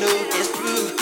Know it's true.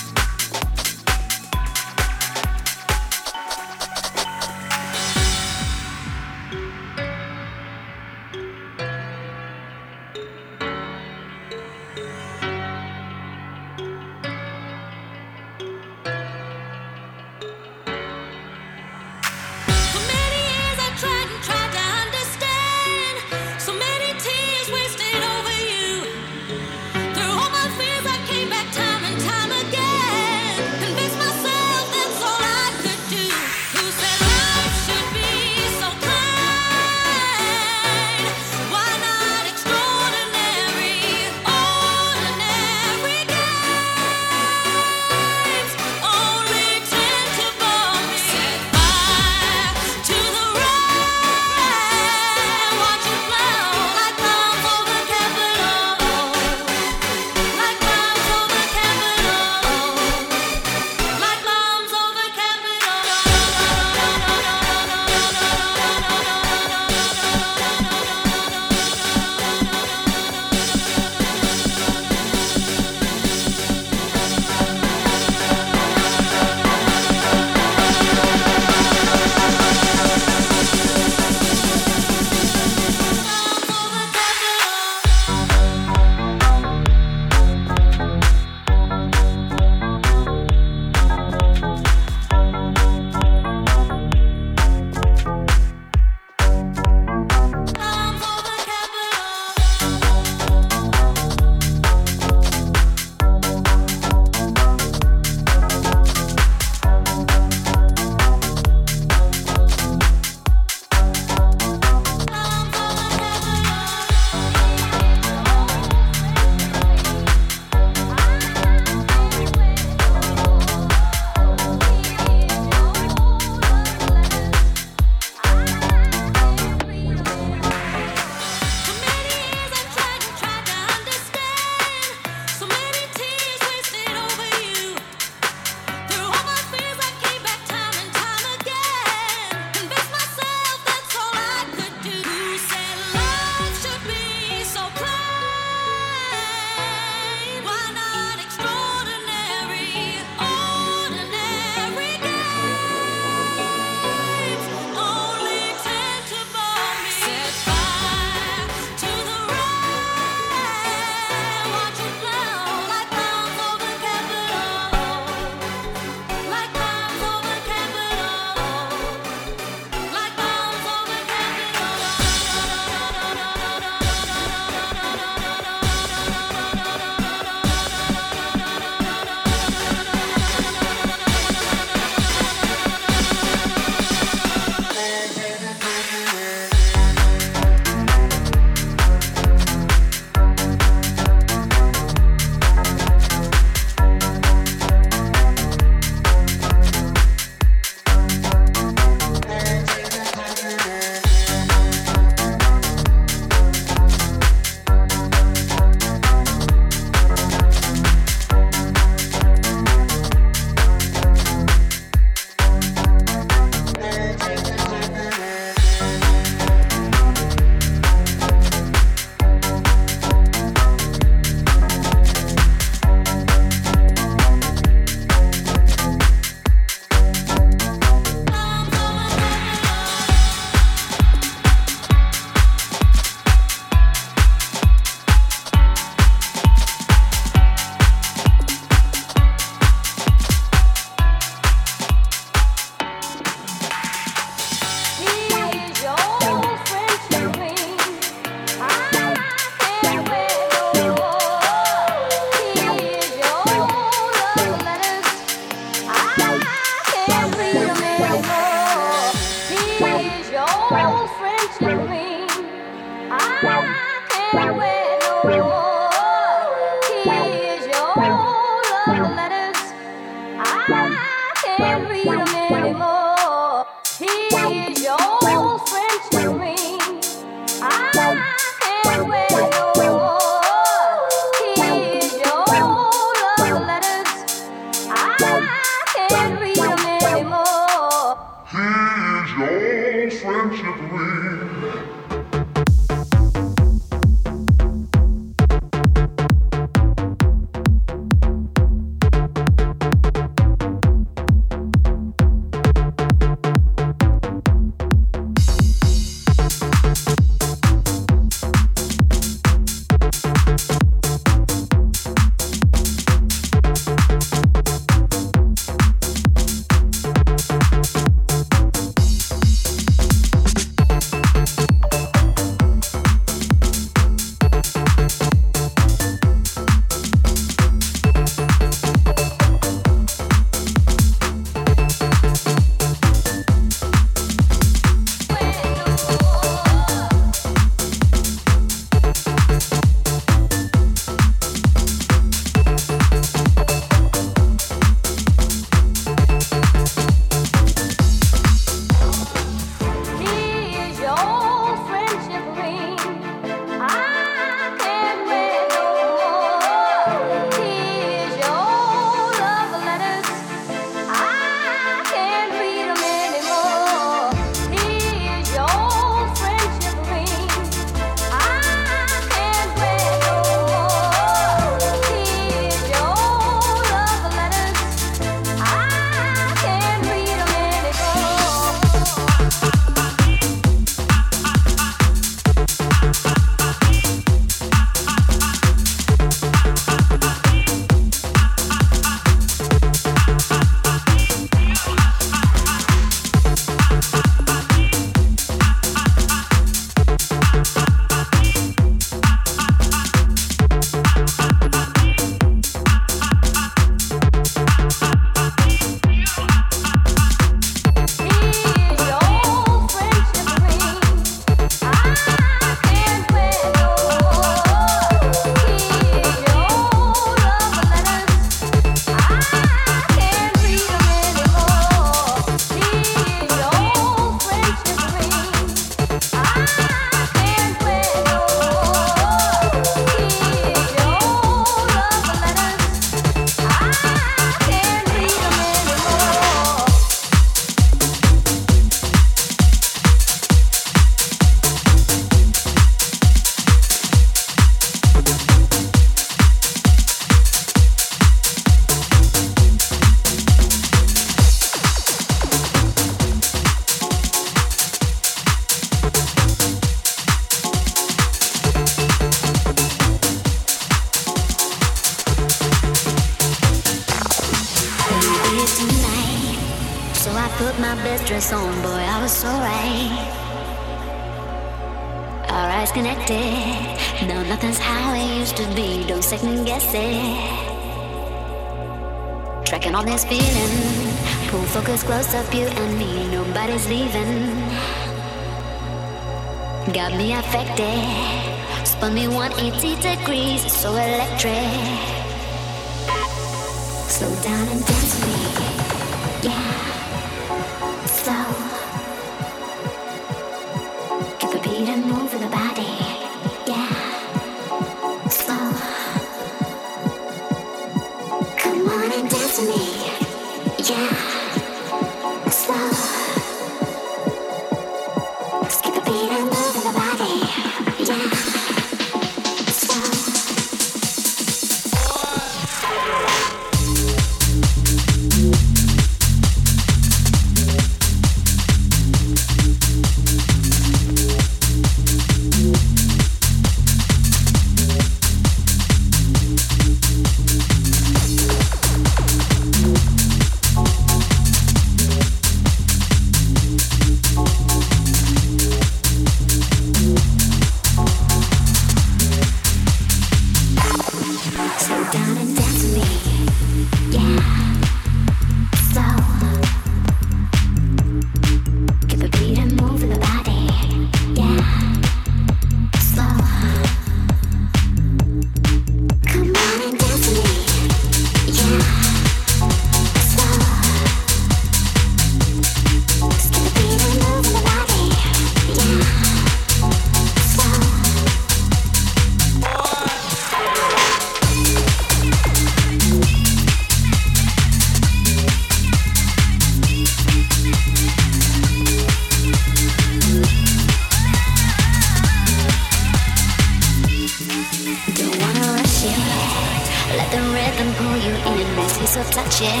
of touching.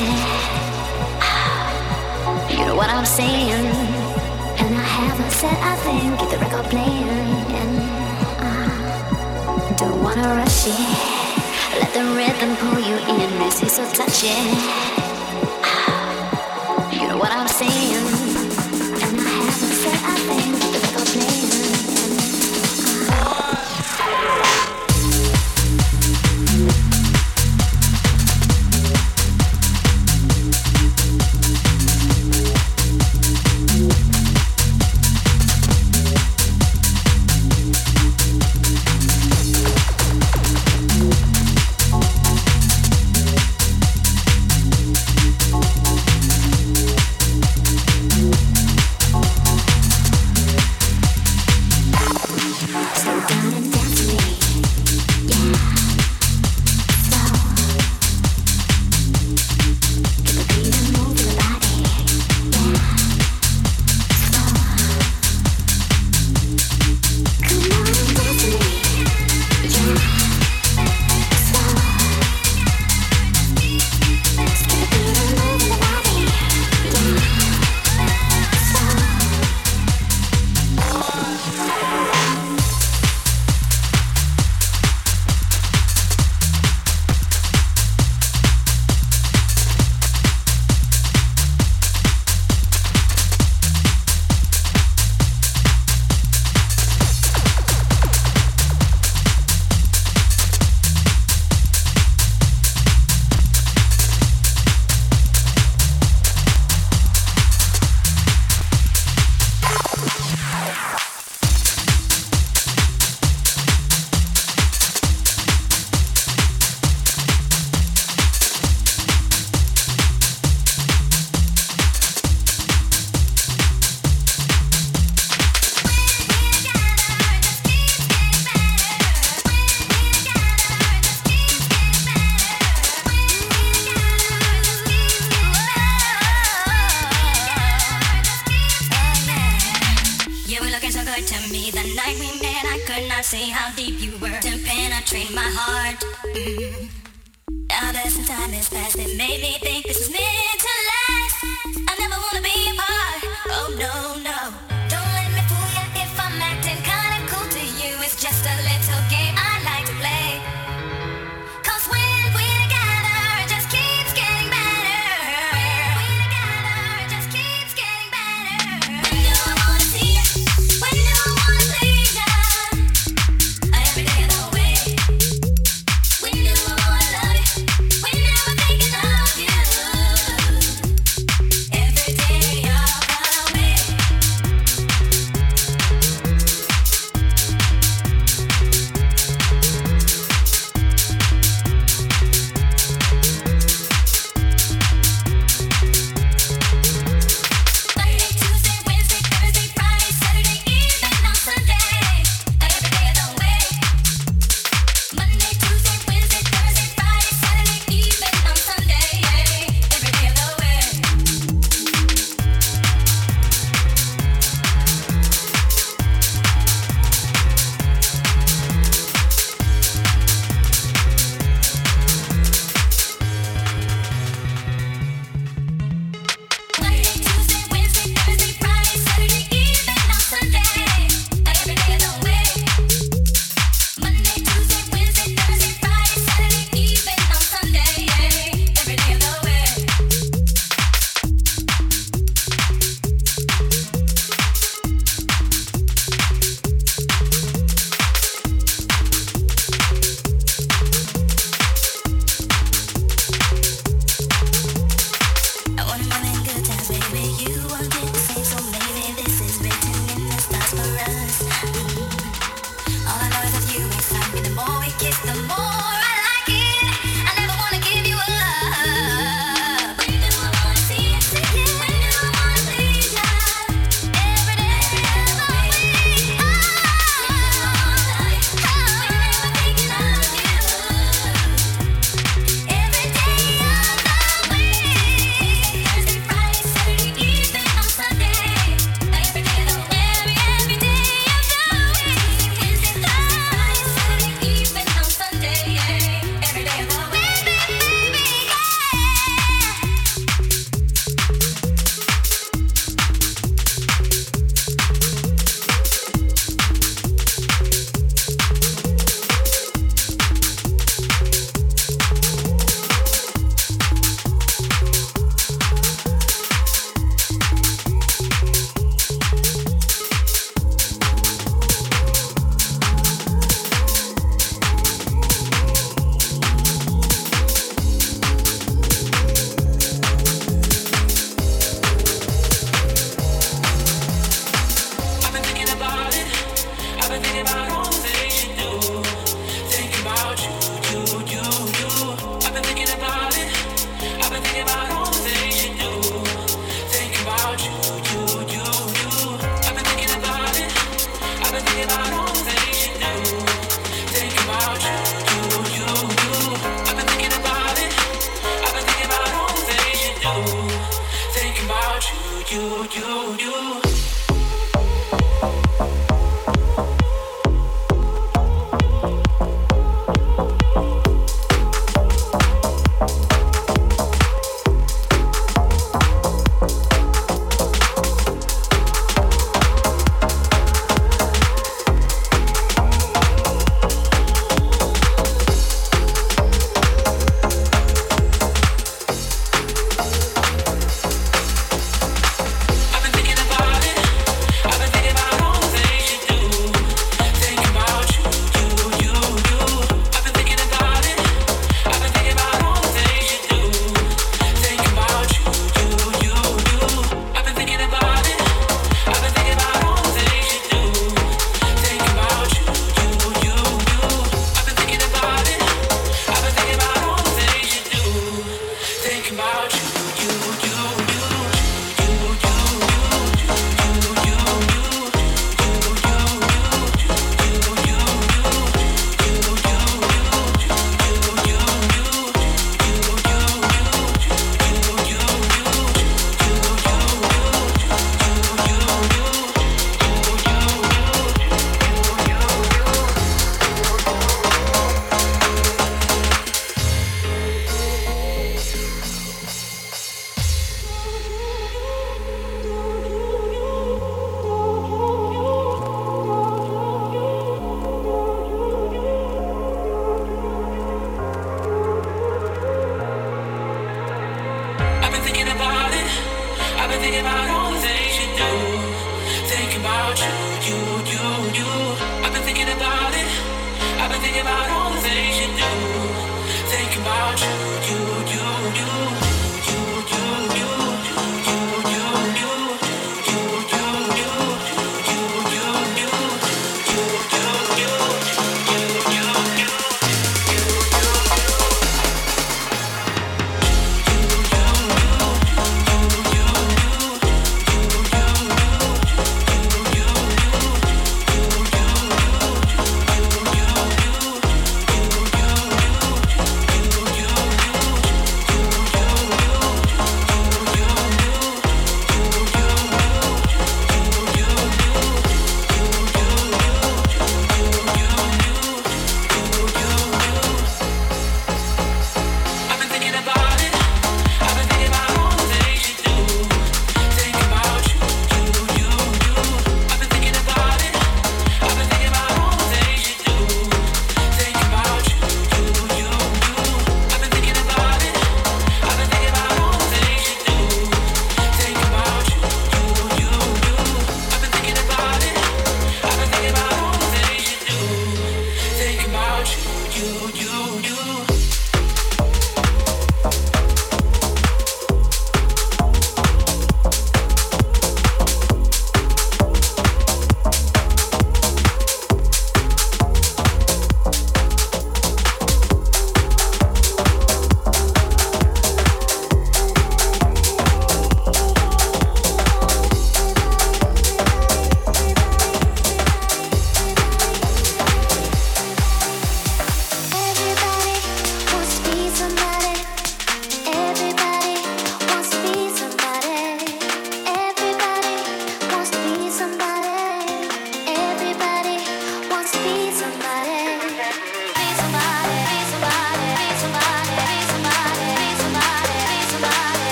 You know what I'm saying? And I haven't said a thing. Get the record playing. Don't wanna rush it. Let the rhythm pull you in. This is so touching. You know what I'm saying? And I haven't said a thing. Get the record playing.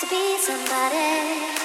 to be somebody.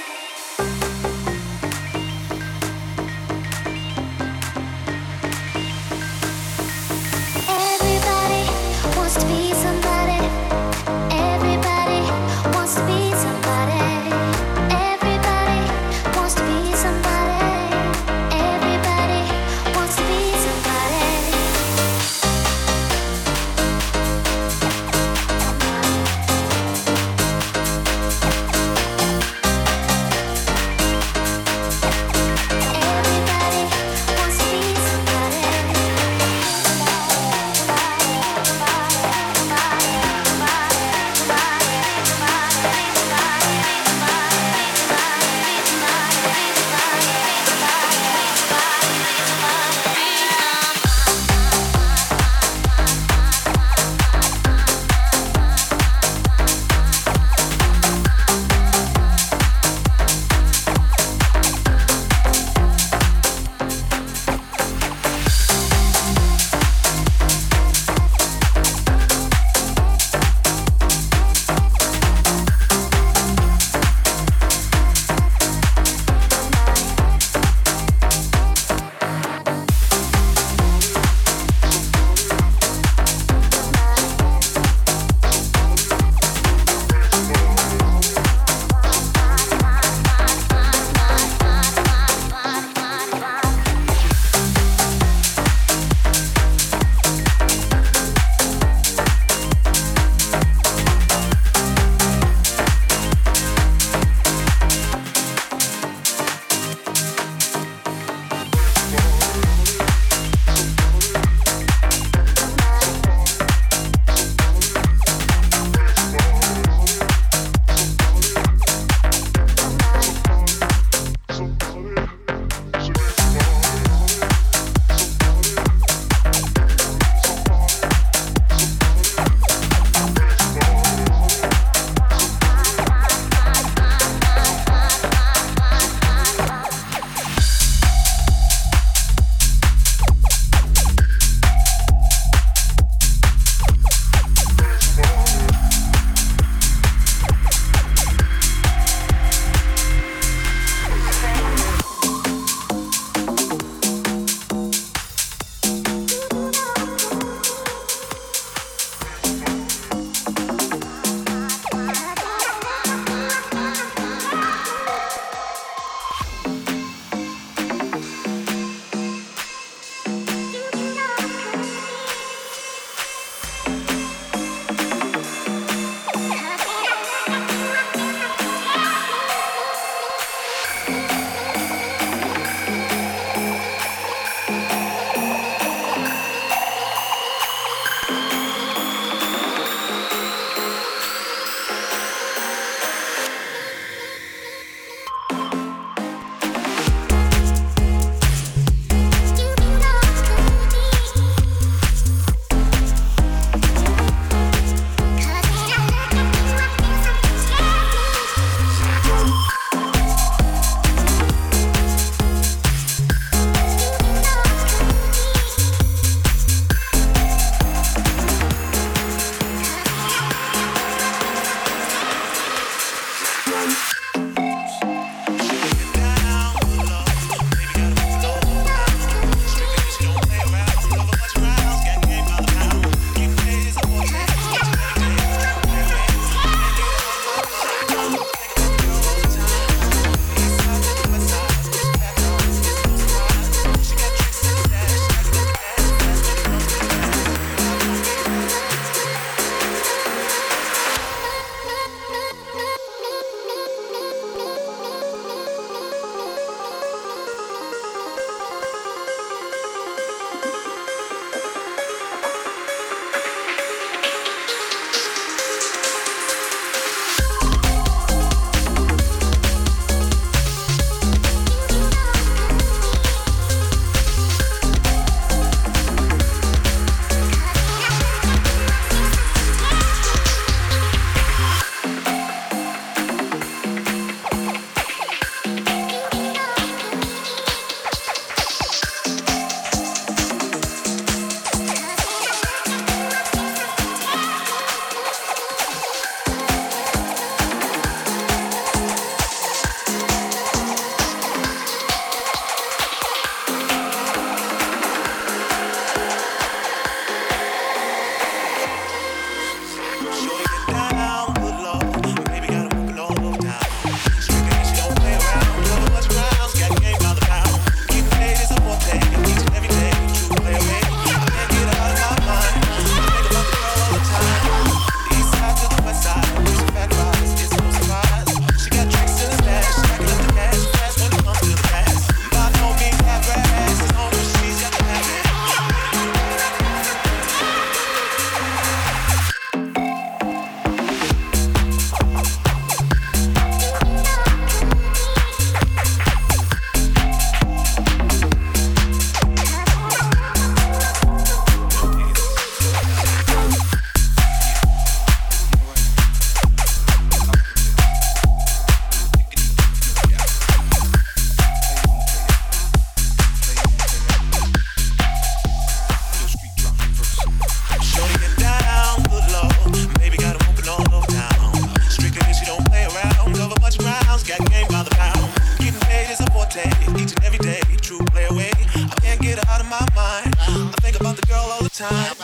time.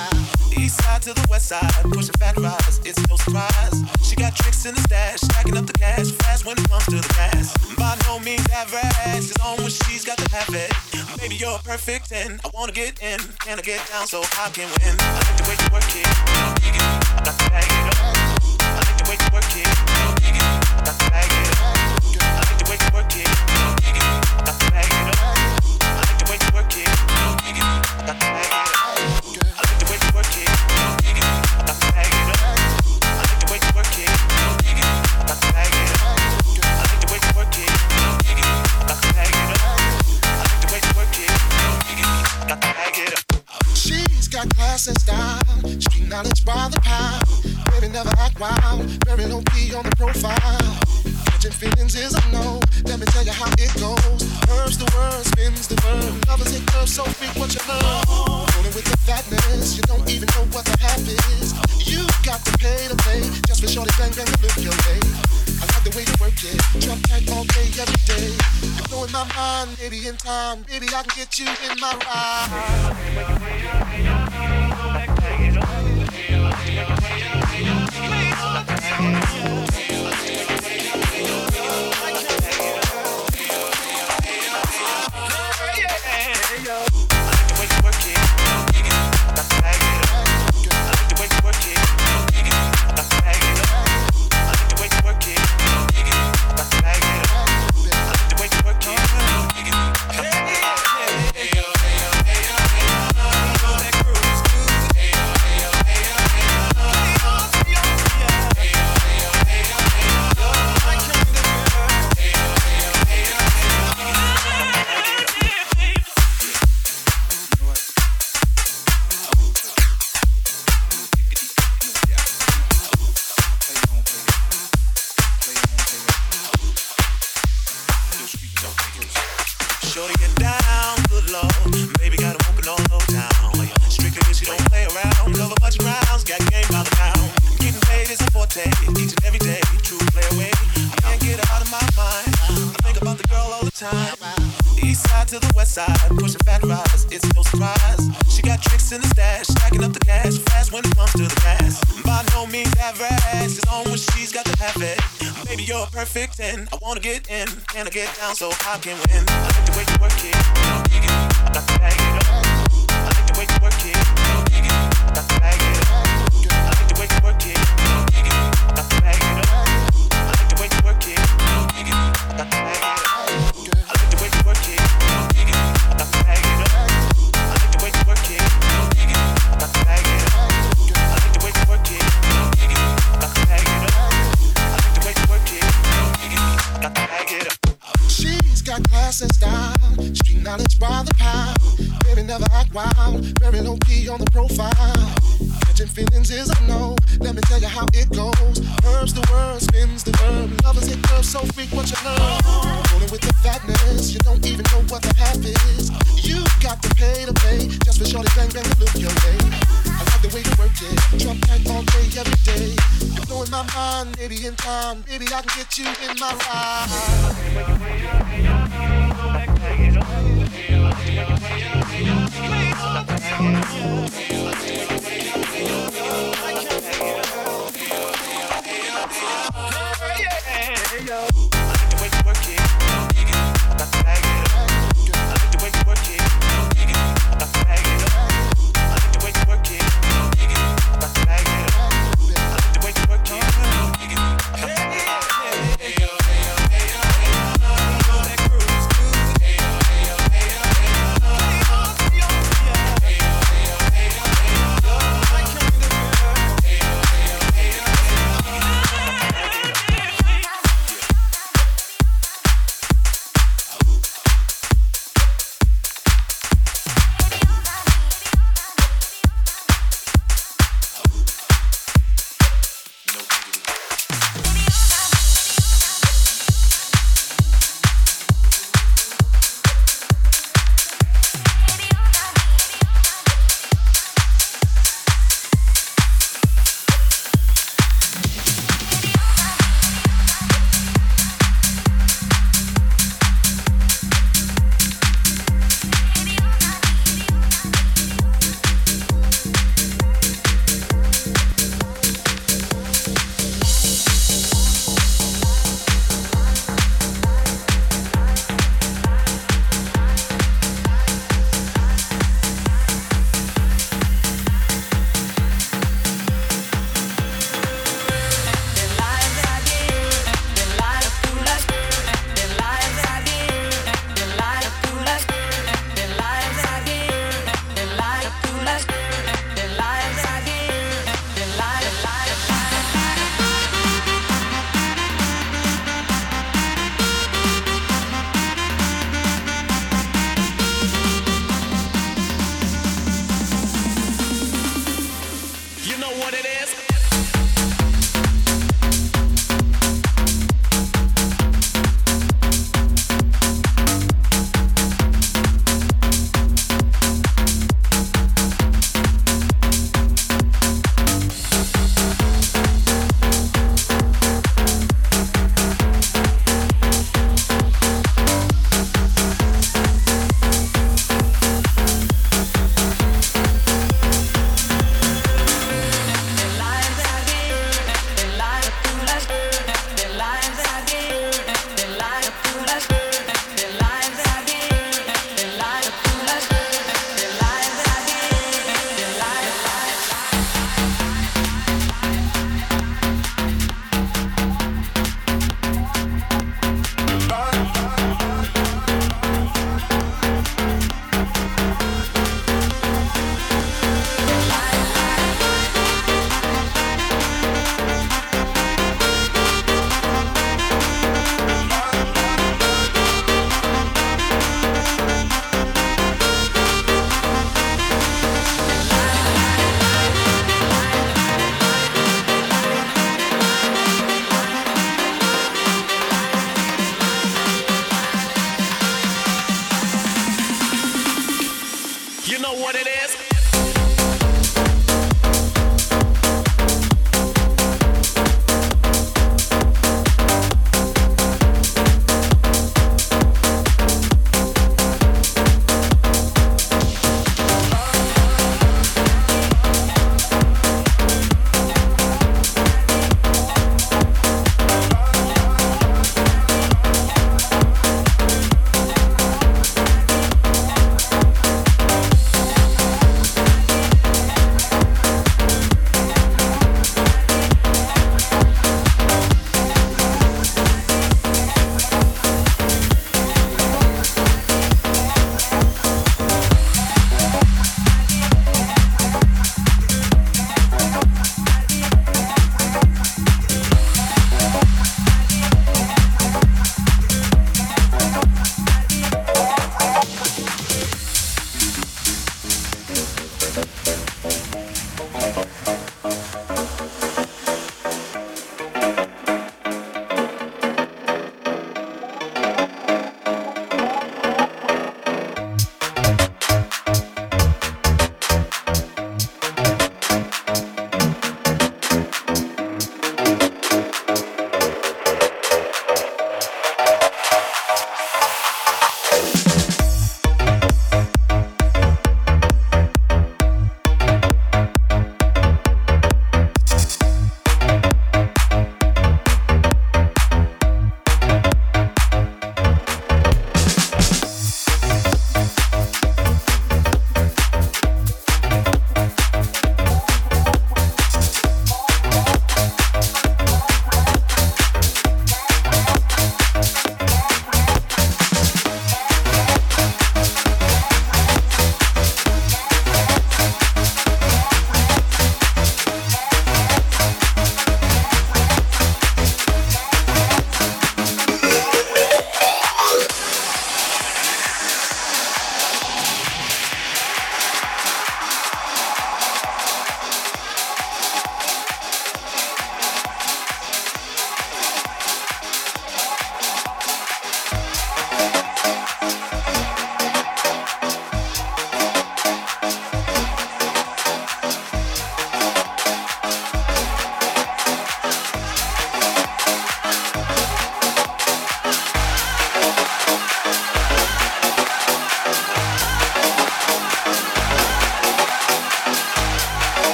East side to the west side, pushing fat riders, it's no surprise. She got tricks in the stash, stacking up the cash, fast when it comes to the gas. By no means average, she's on when she's got to have it. Baby, you're a perfect 10, I wanna get in, can I get down so I can win? I like the way you work it, I dig it, I got to bag it up. I like the way you work it, I dig it, I got to bag it up. I like the way you work it, I dig it, I got to bag it up. I like the way you work it, I dig it, I got to bag it up. Got class and style, street knowledge by the pound. Baby never act wild, very low key on the profile. Catching feelings is a no, let me tell you how it goes. Curves the word, spins the verb. Lovers hit curves so frequent you love. Rolling with the fatness, you don't even know what the half is. You got to pay to play, just for shorty bang bang and look your way. I like the way you work it, drop tight all day every day. You're blowing my mind, baby in time, baby I can get you in my ride. I wanna get in, can I get down so I can win? I like the way you work it, I dig it, I got to bag it up. I like the way you work it, I dig it, I got to bag it up. I like the way you work it, I dig it, I got to bag it up. I like the way you work it, I dig it, I got to bag it up. I like the way you work it, I dig it, I got to bag it up. I like the way you work it, I dig it, I got to bag it up. I like the way you work it, I dig it, I got to bag it up. I like the way you work it. She's got class and style, street knowledge by the pound. Baby never act wild, very low key on the profile. Catching feelings is a no, let me tell you how it goes. Curves the word, spins the verb. Lovers hit curves so frequent you love. Rolling with the fatness, you don't even know what the half is. You got to pay, just for shorty bang bang to look your way. I like the way you work it, drop tight all day, every day. You're blowing my mind, baby in time, baby I can get you in my ride.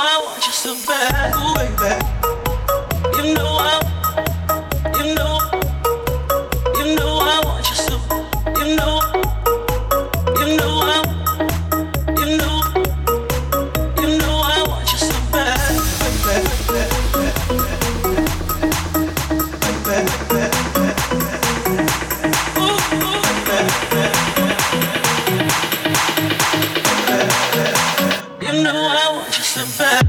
I want you so bad, baby. I want you so. I want you so bad, baby. You know I want you so bad.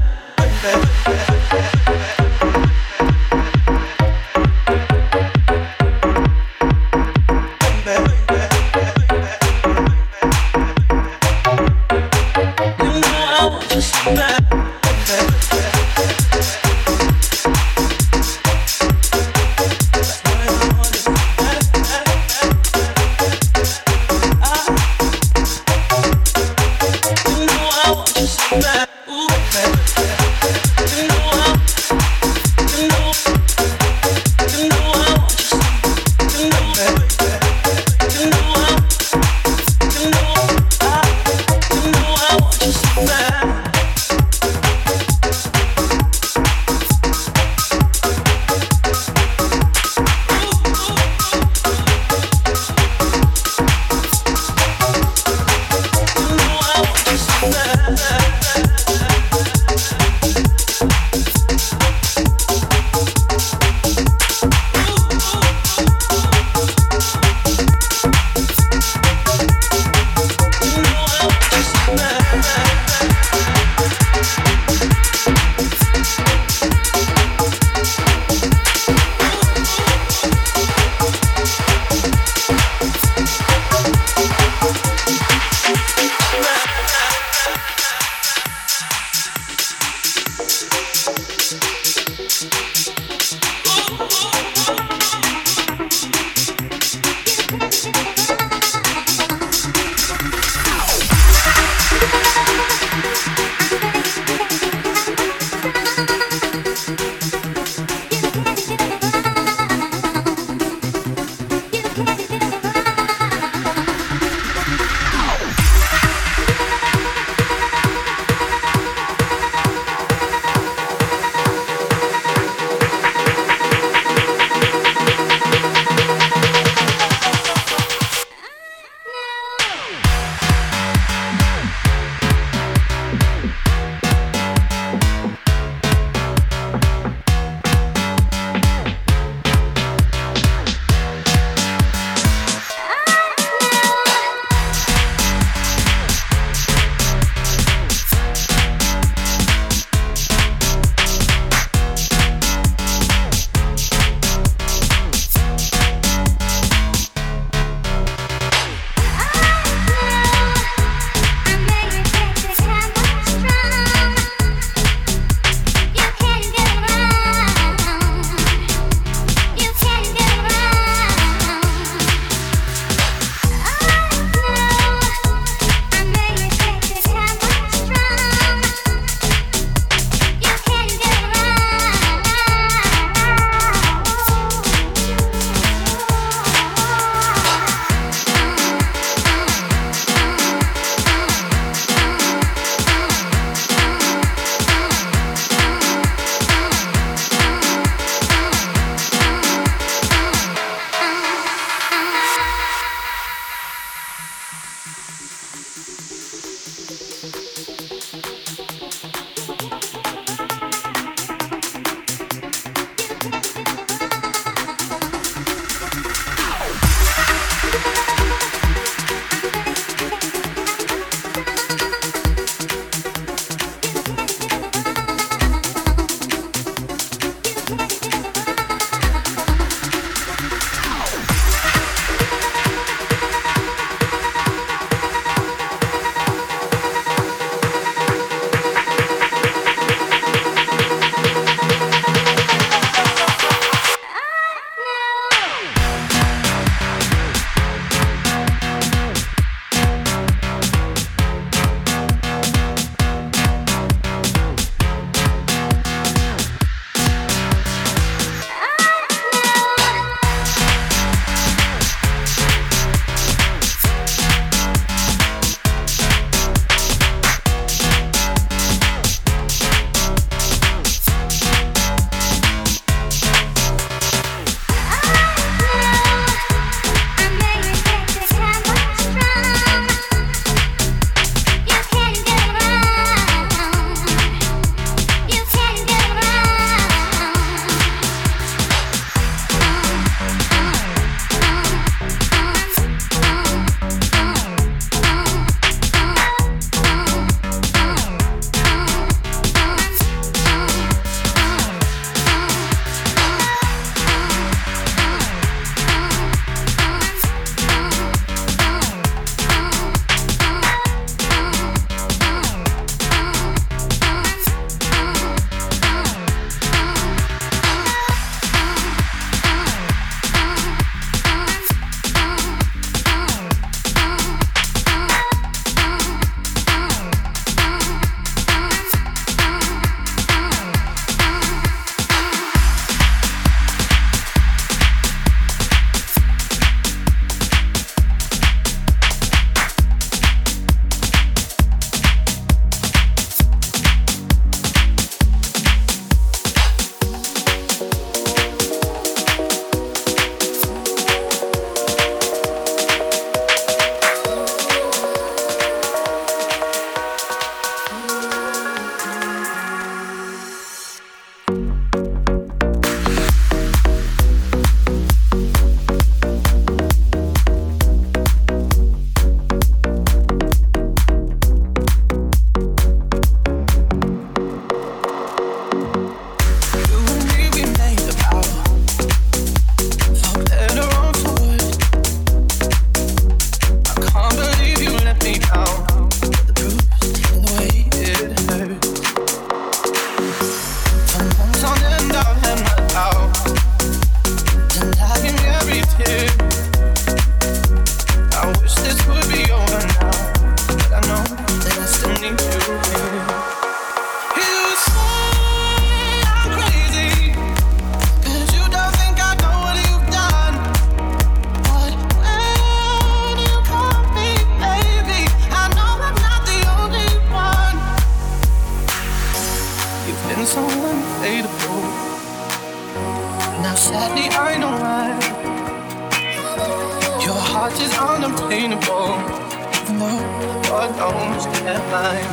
bones and mine.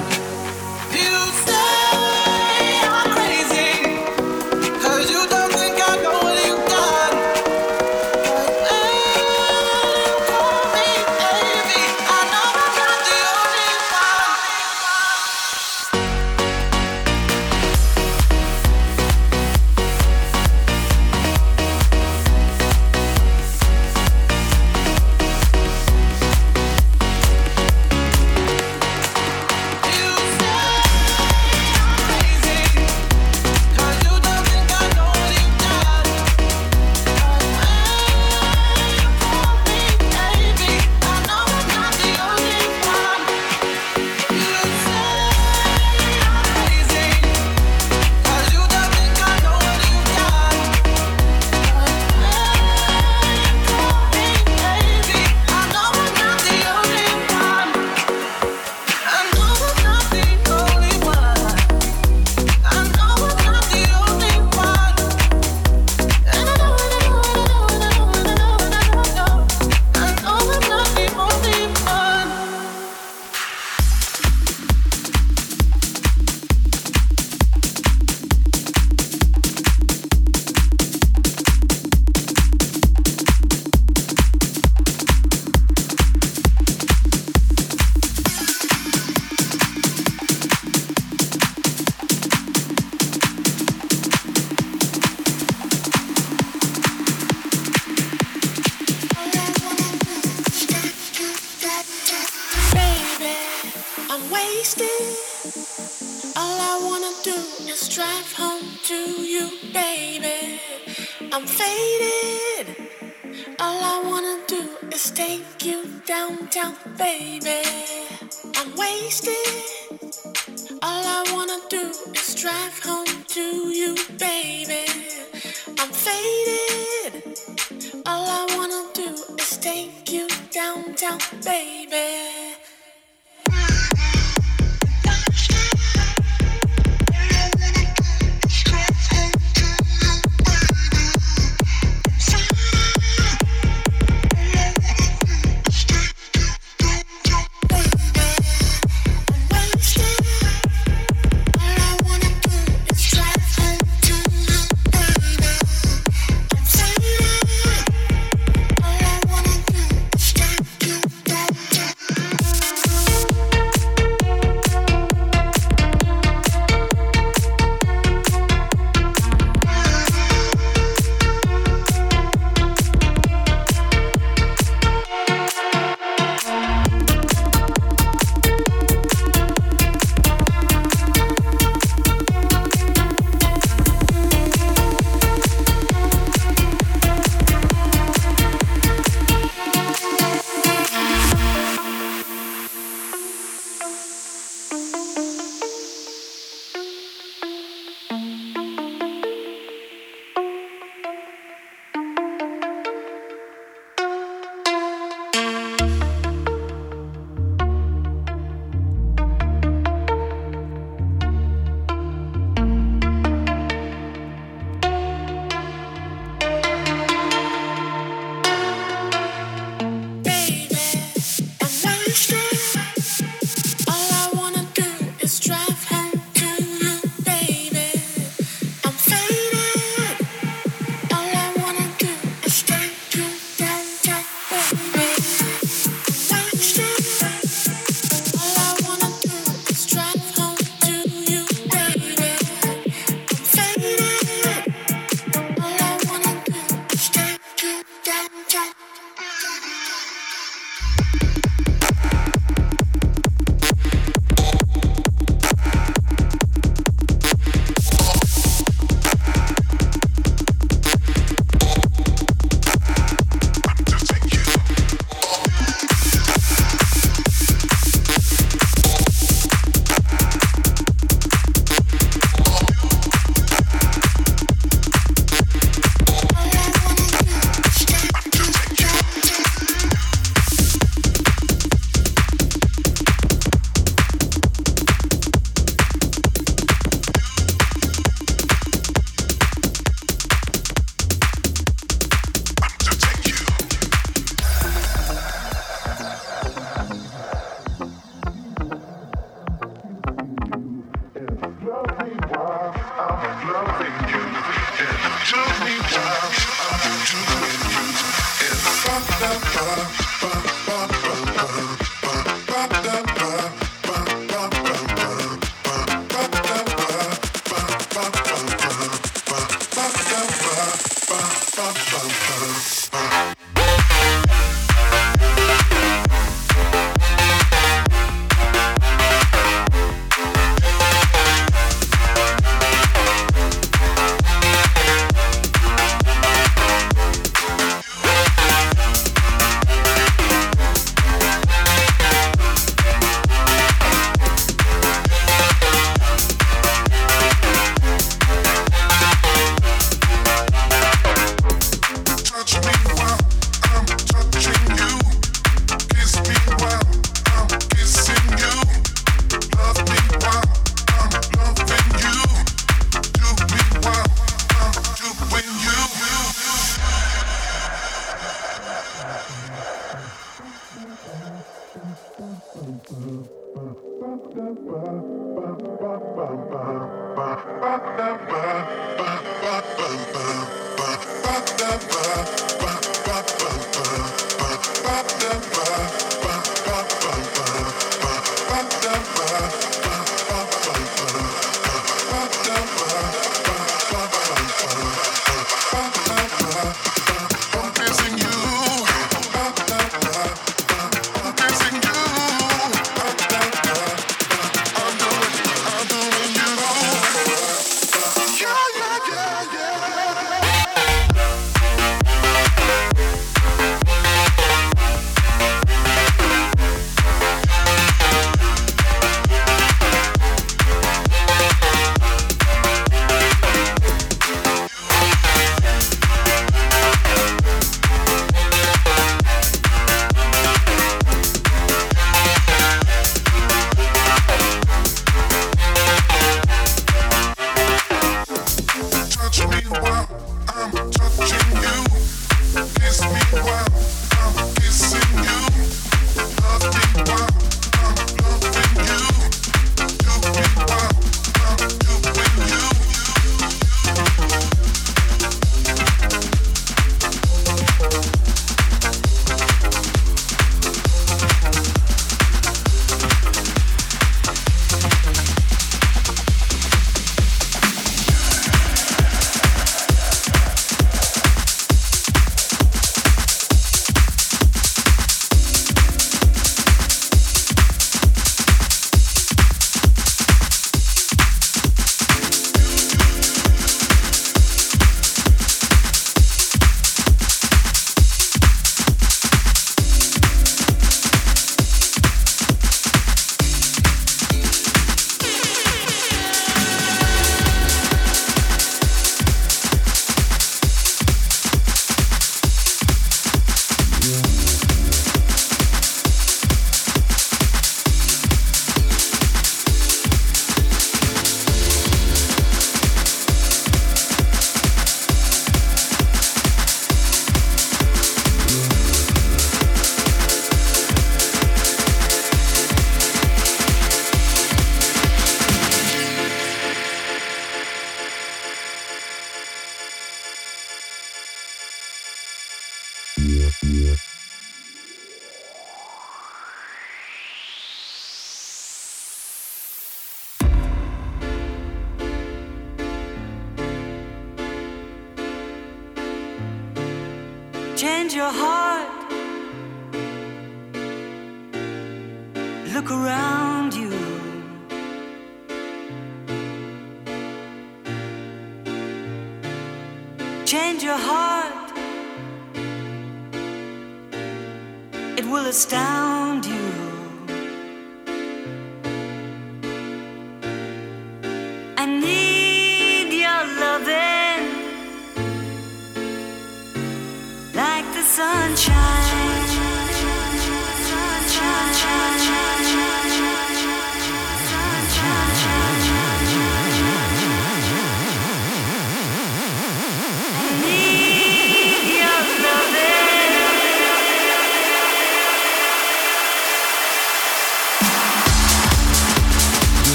You say I'm crazy, cause you don't think I know what you've done. But you call me baby, I know I'm not the only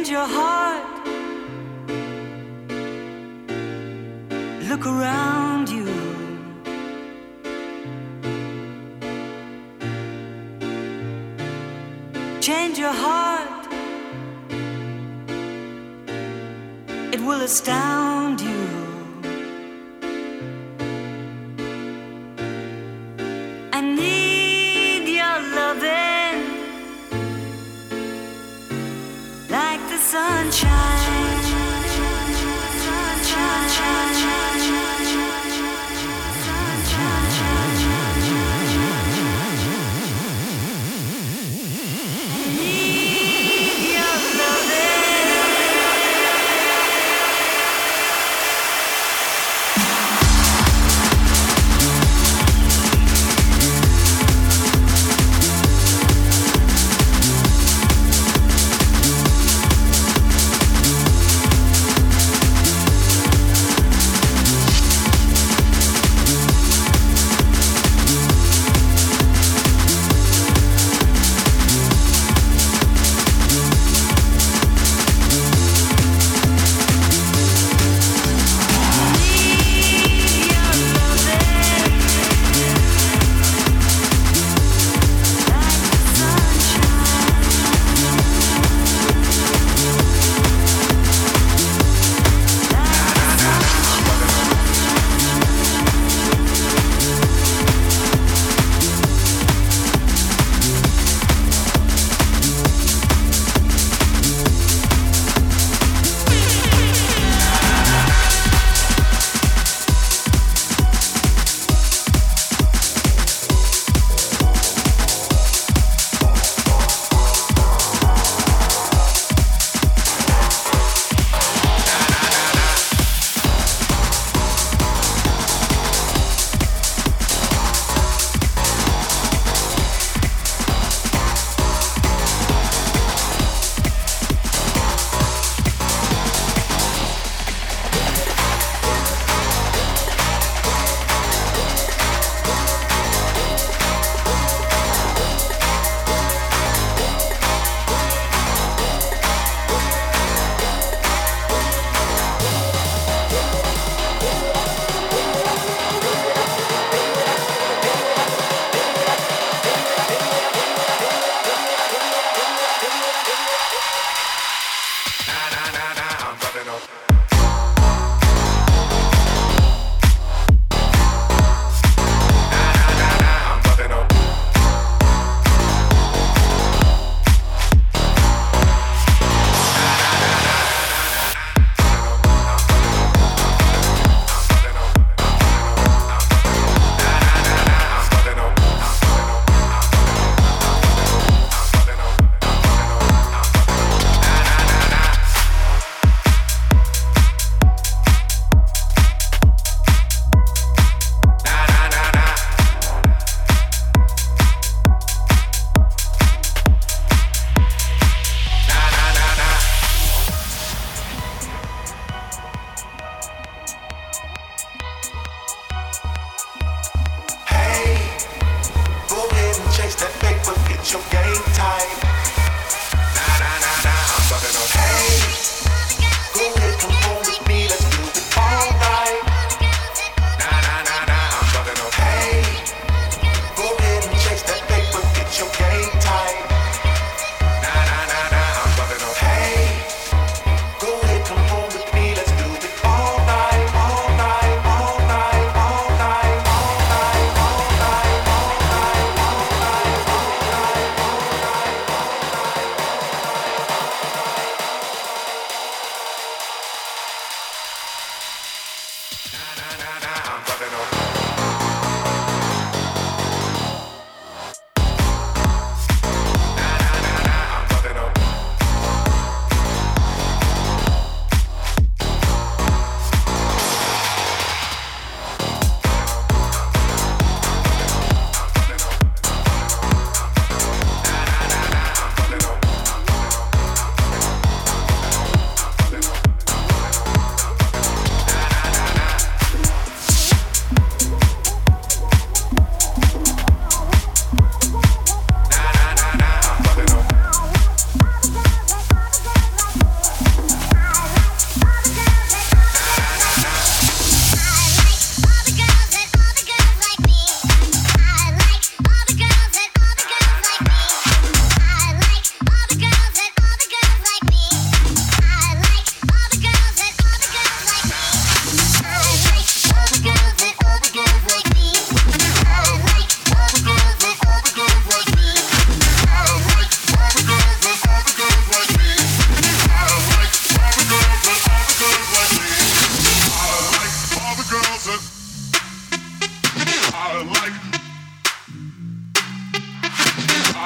and your heart. Look around you. Change your heart. It will astound you. I need your loving like the sunshine.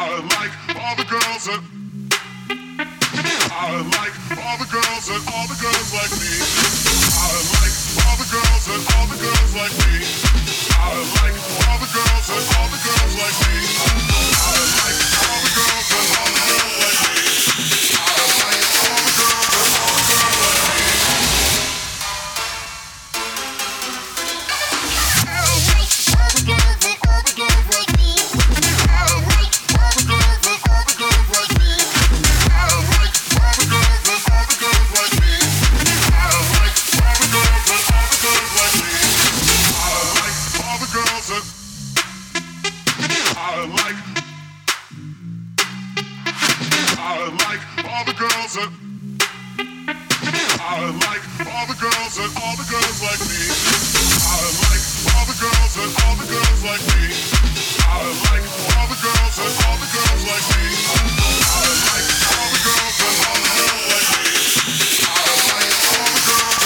I like all the girls that I like all the girls and all the girls like me. I like all the girls and all the girls like me. I like all the girls and all the girls like me. I like all the girls and all the girls like me. I like all the girls and all the girls like me. I like all the girls and all the girls like me. I like all the girls and all the girls like me. I like all the girls and all the girls like me. I like all the girls and all the girls like me. I like all the girls and I like all the girls and I like all the girls and all the girls like me. I like all the girls and all the girls like me. I like all the girls and all the girls like me. I like all the girls and all the girls like me. I like all the girls and all the girls like me. I like all the girls and all the girls like me. I like all the girls and all the girls like me. I like all the girls and all the girls like me. I like all the girls and all the girls like me. I like all the girls and all the girls like me. I like all the girls and all the girls like me. I like all the girls and all the girls like me. I like all the girls and all the girls like me. I like all the girls and all the girls like me. I like all the girls and all the girls like me.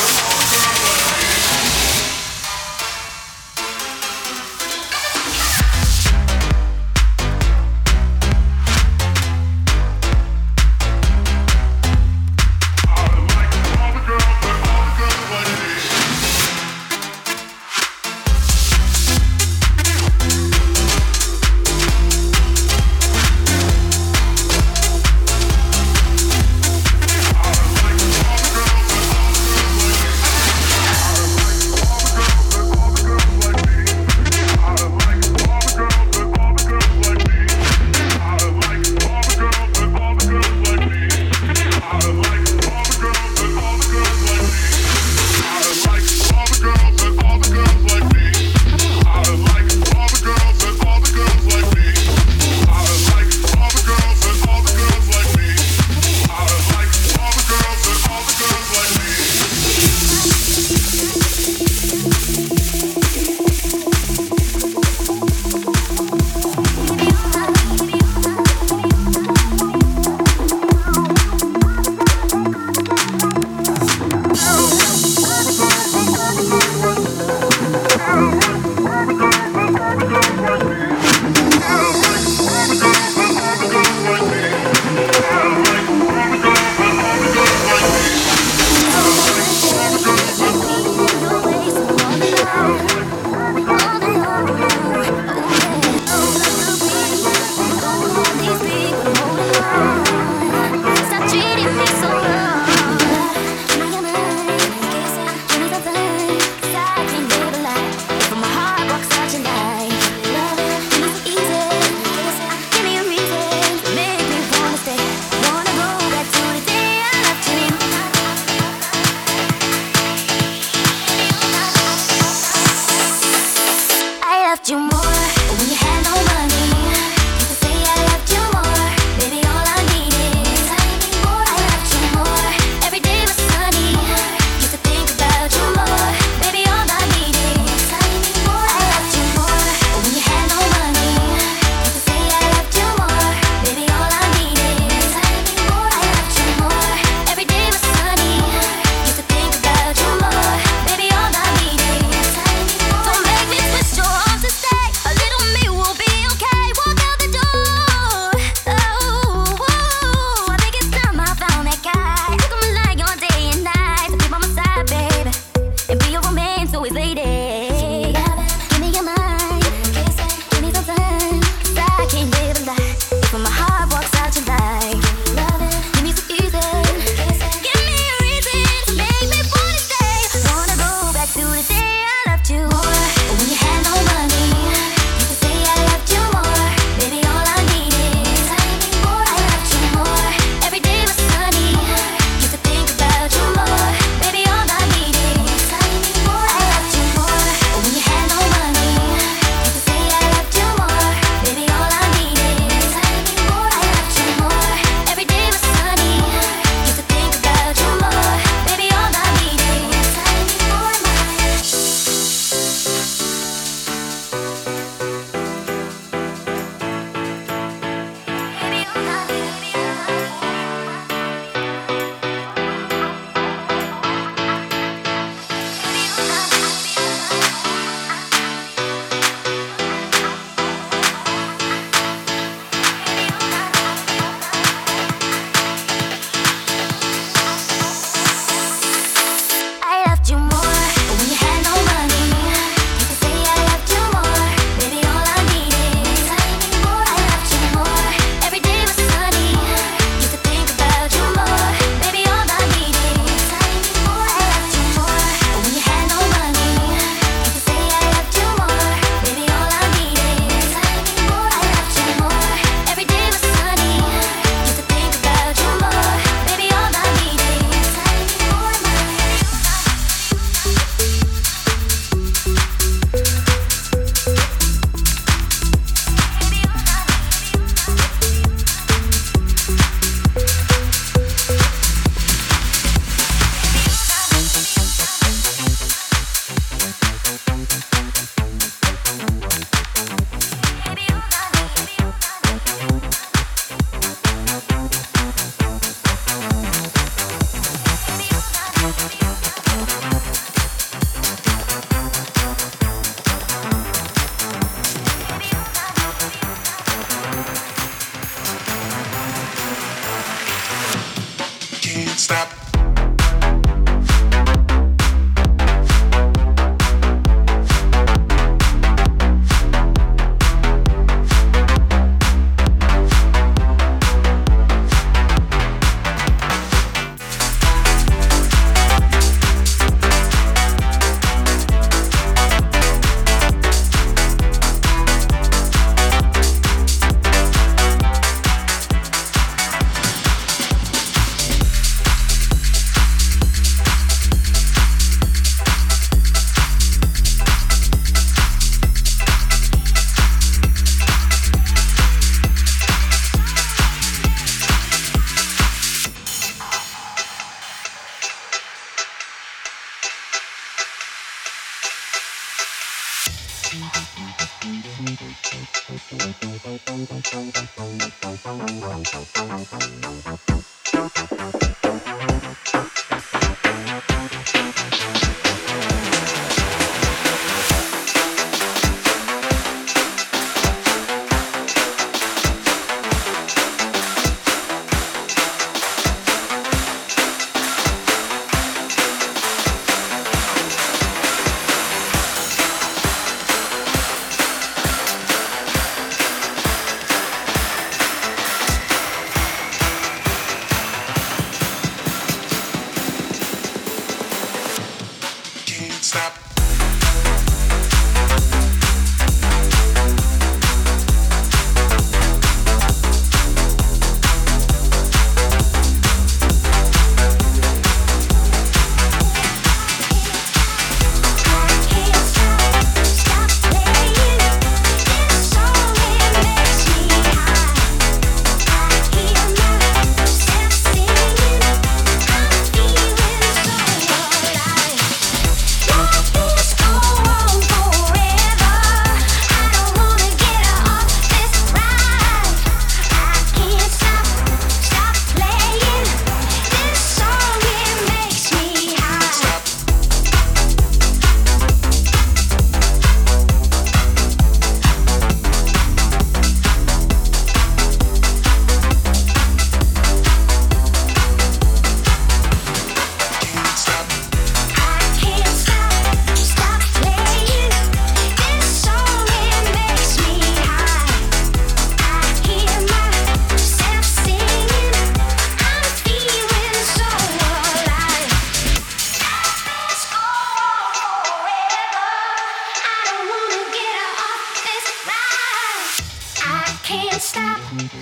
Don't make me twist your arms to stay a little.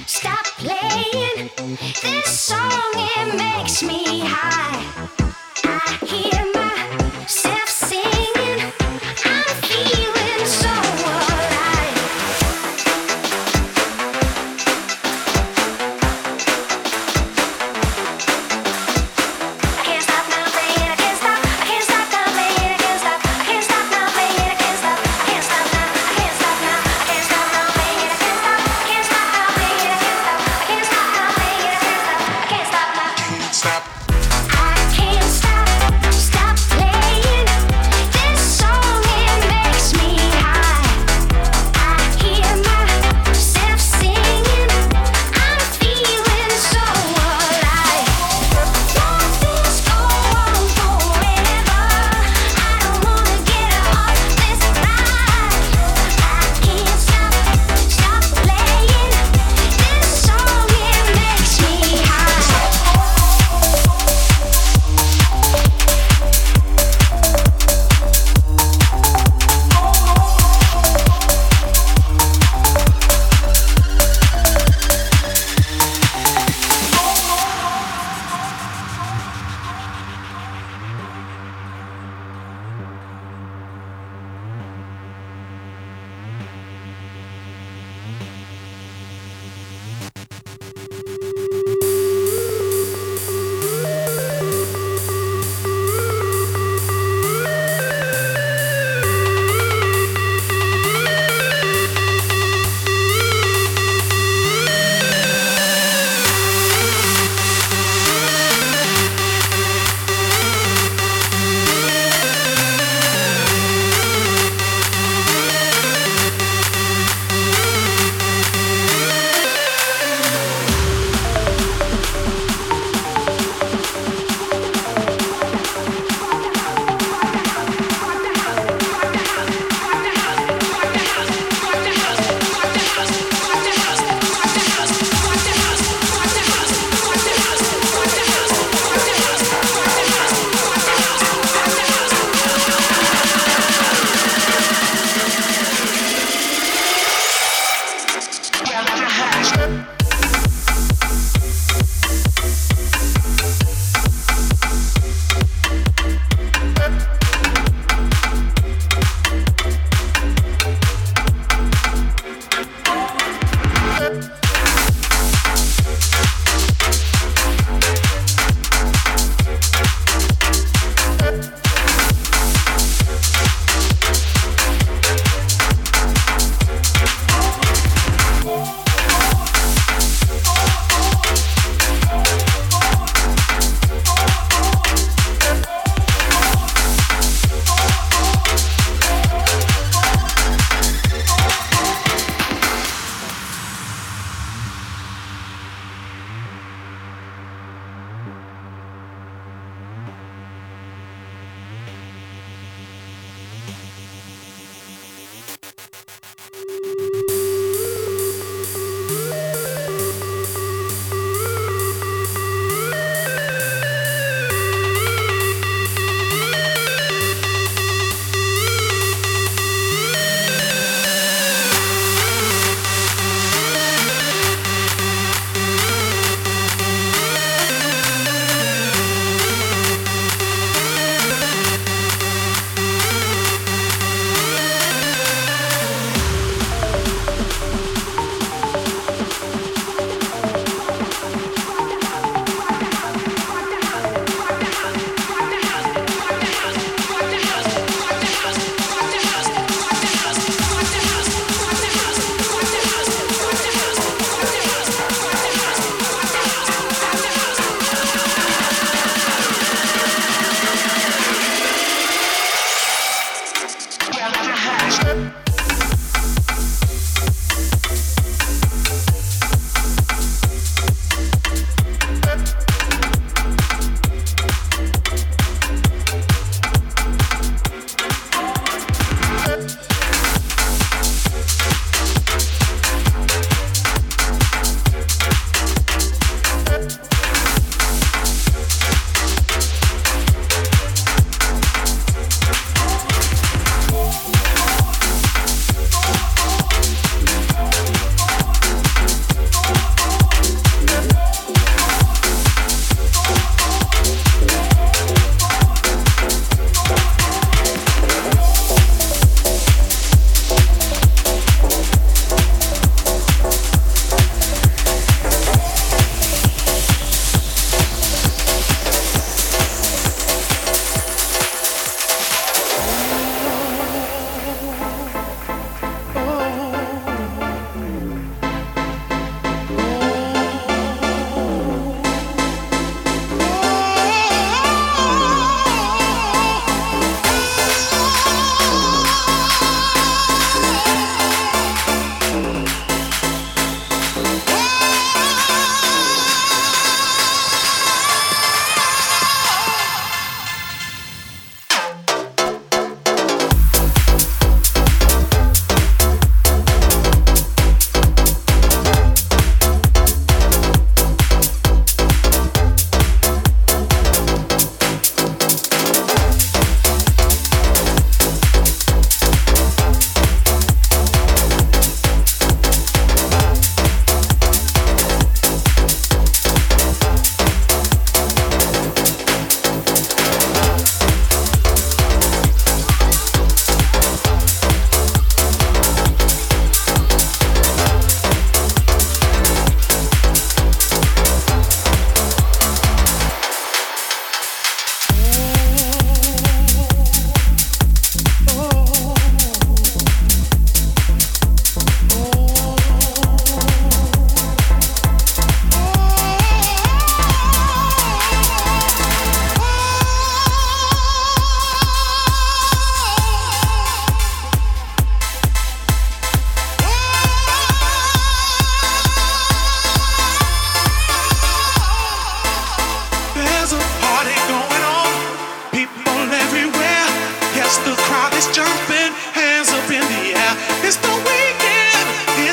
stop.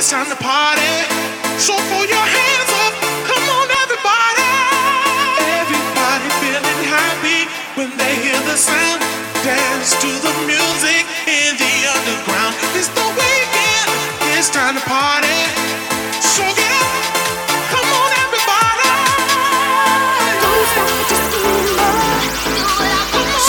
it's time to party. So throw your hands up, come on everybody. Everybody feeling happy when they hear the sound. Dance to the music in the underground. It's the weekend, it's time to party. So get up, come on everybody. Don't stop, just keep on. Come on everybody.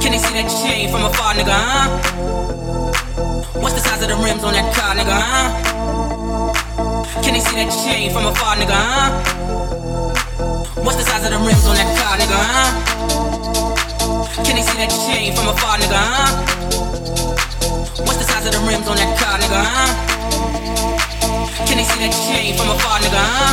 Can they see that chain from afar, nigga, huh? What's the size of the rims on that car, nigga, huh? Can they see that chain from afar, nigga, huh? What's the size of the rims on that car, nigga, huh? Can they see that chain from afar, nigga, huh? What's the size of the rims on that car, nigga, huh? Can they see that chain from afar, nigga, huh?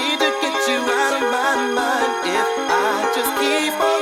need to get you out of my mind if I just keep on.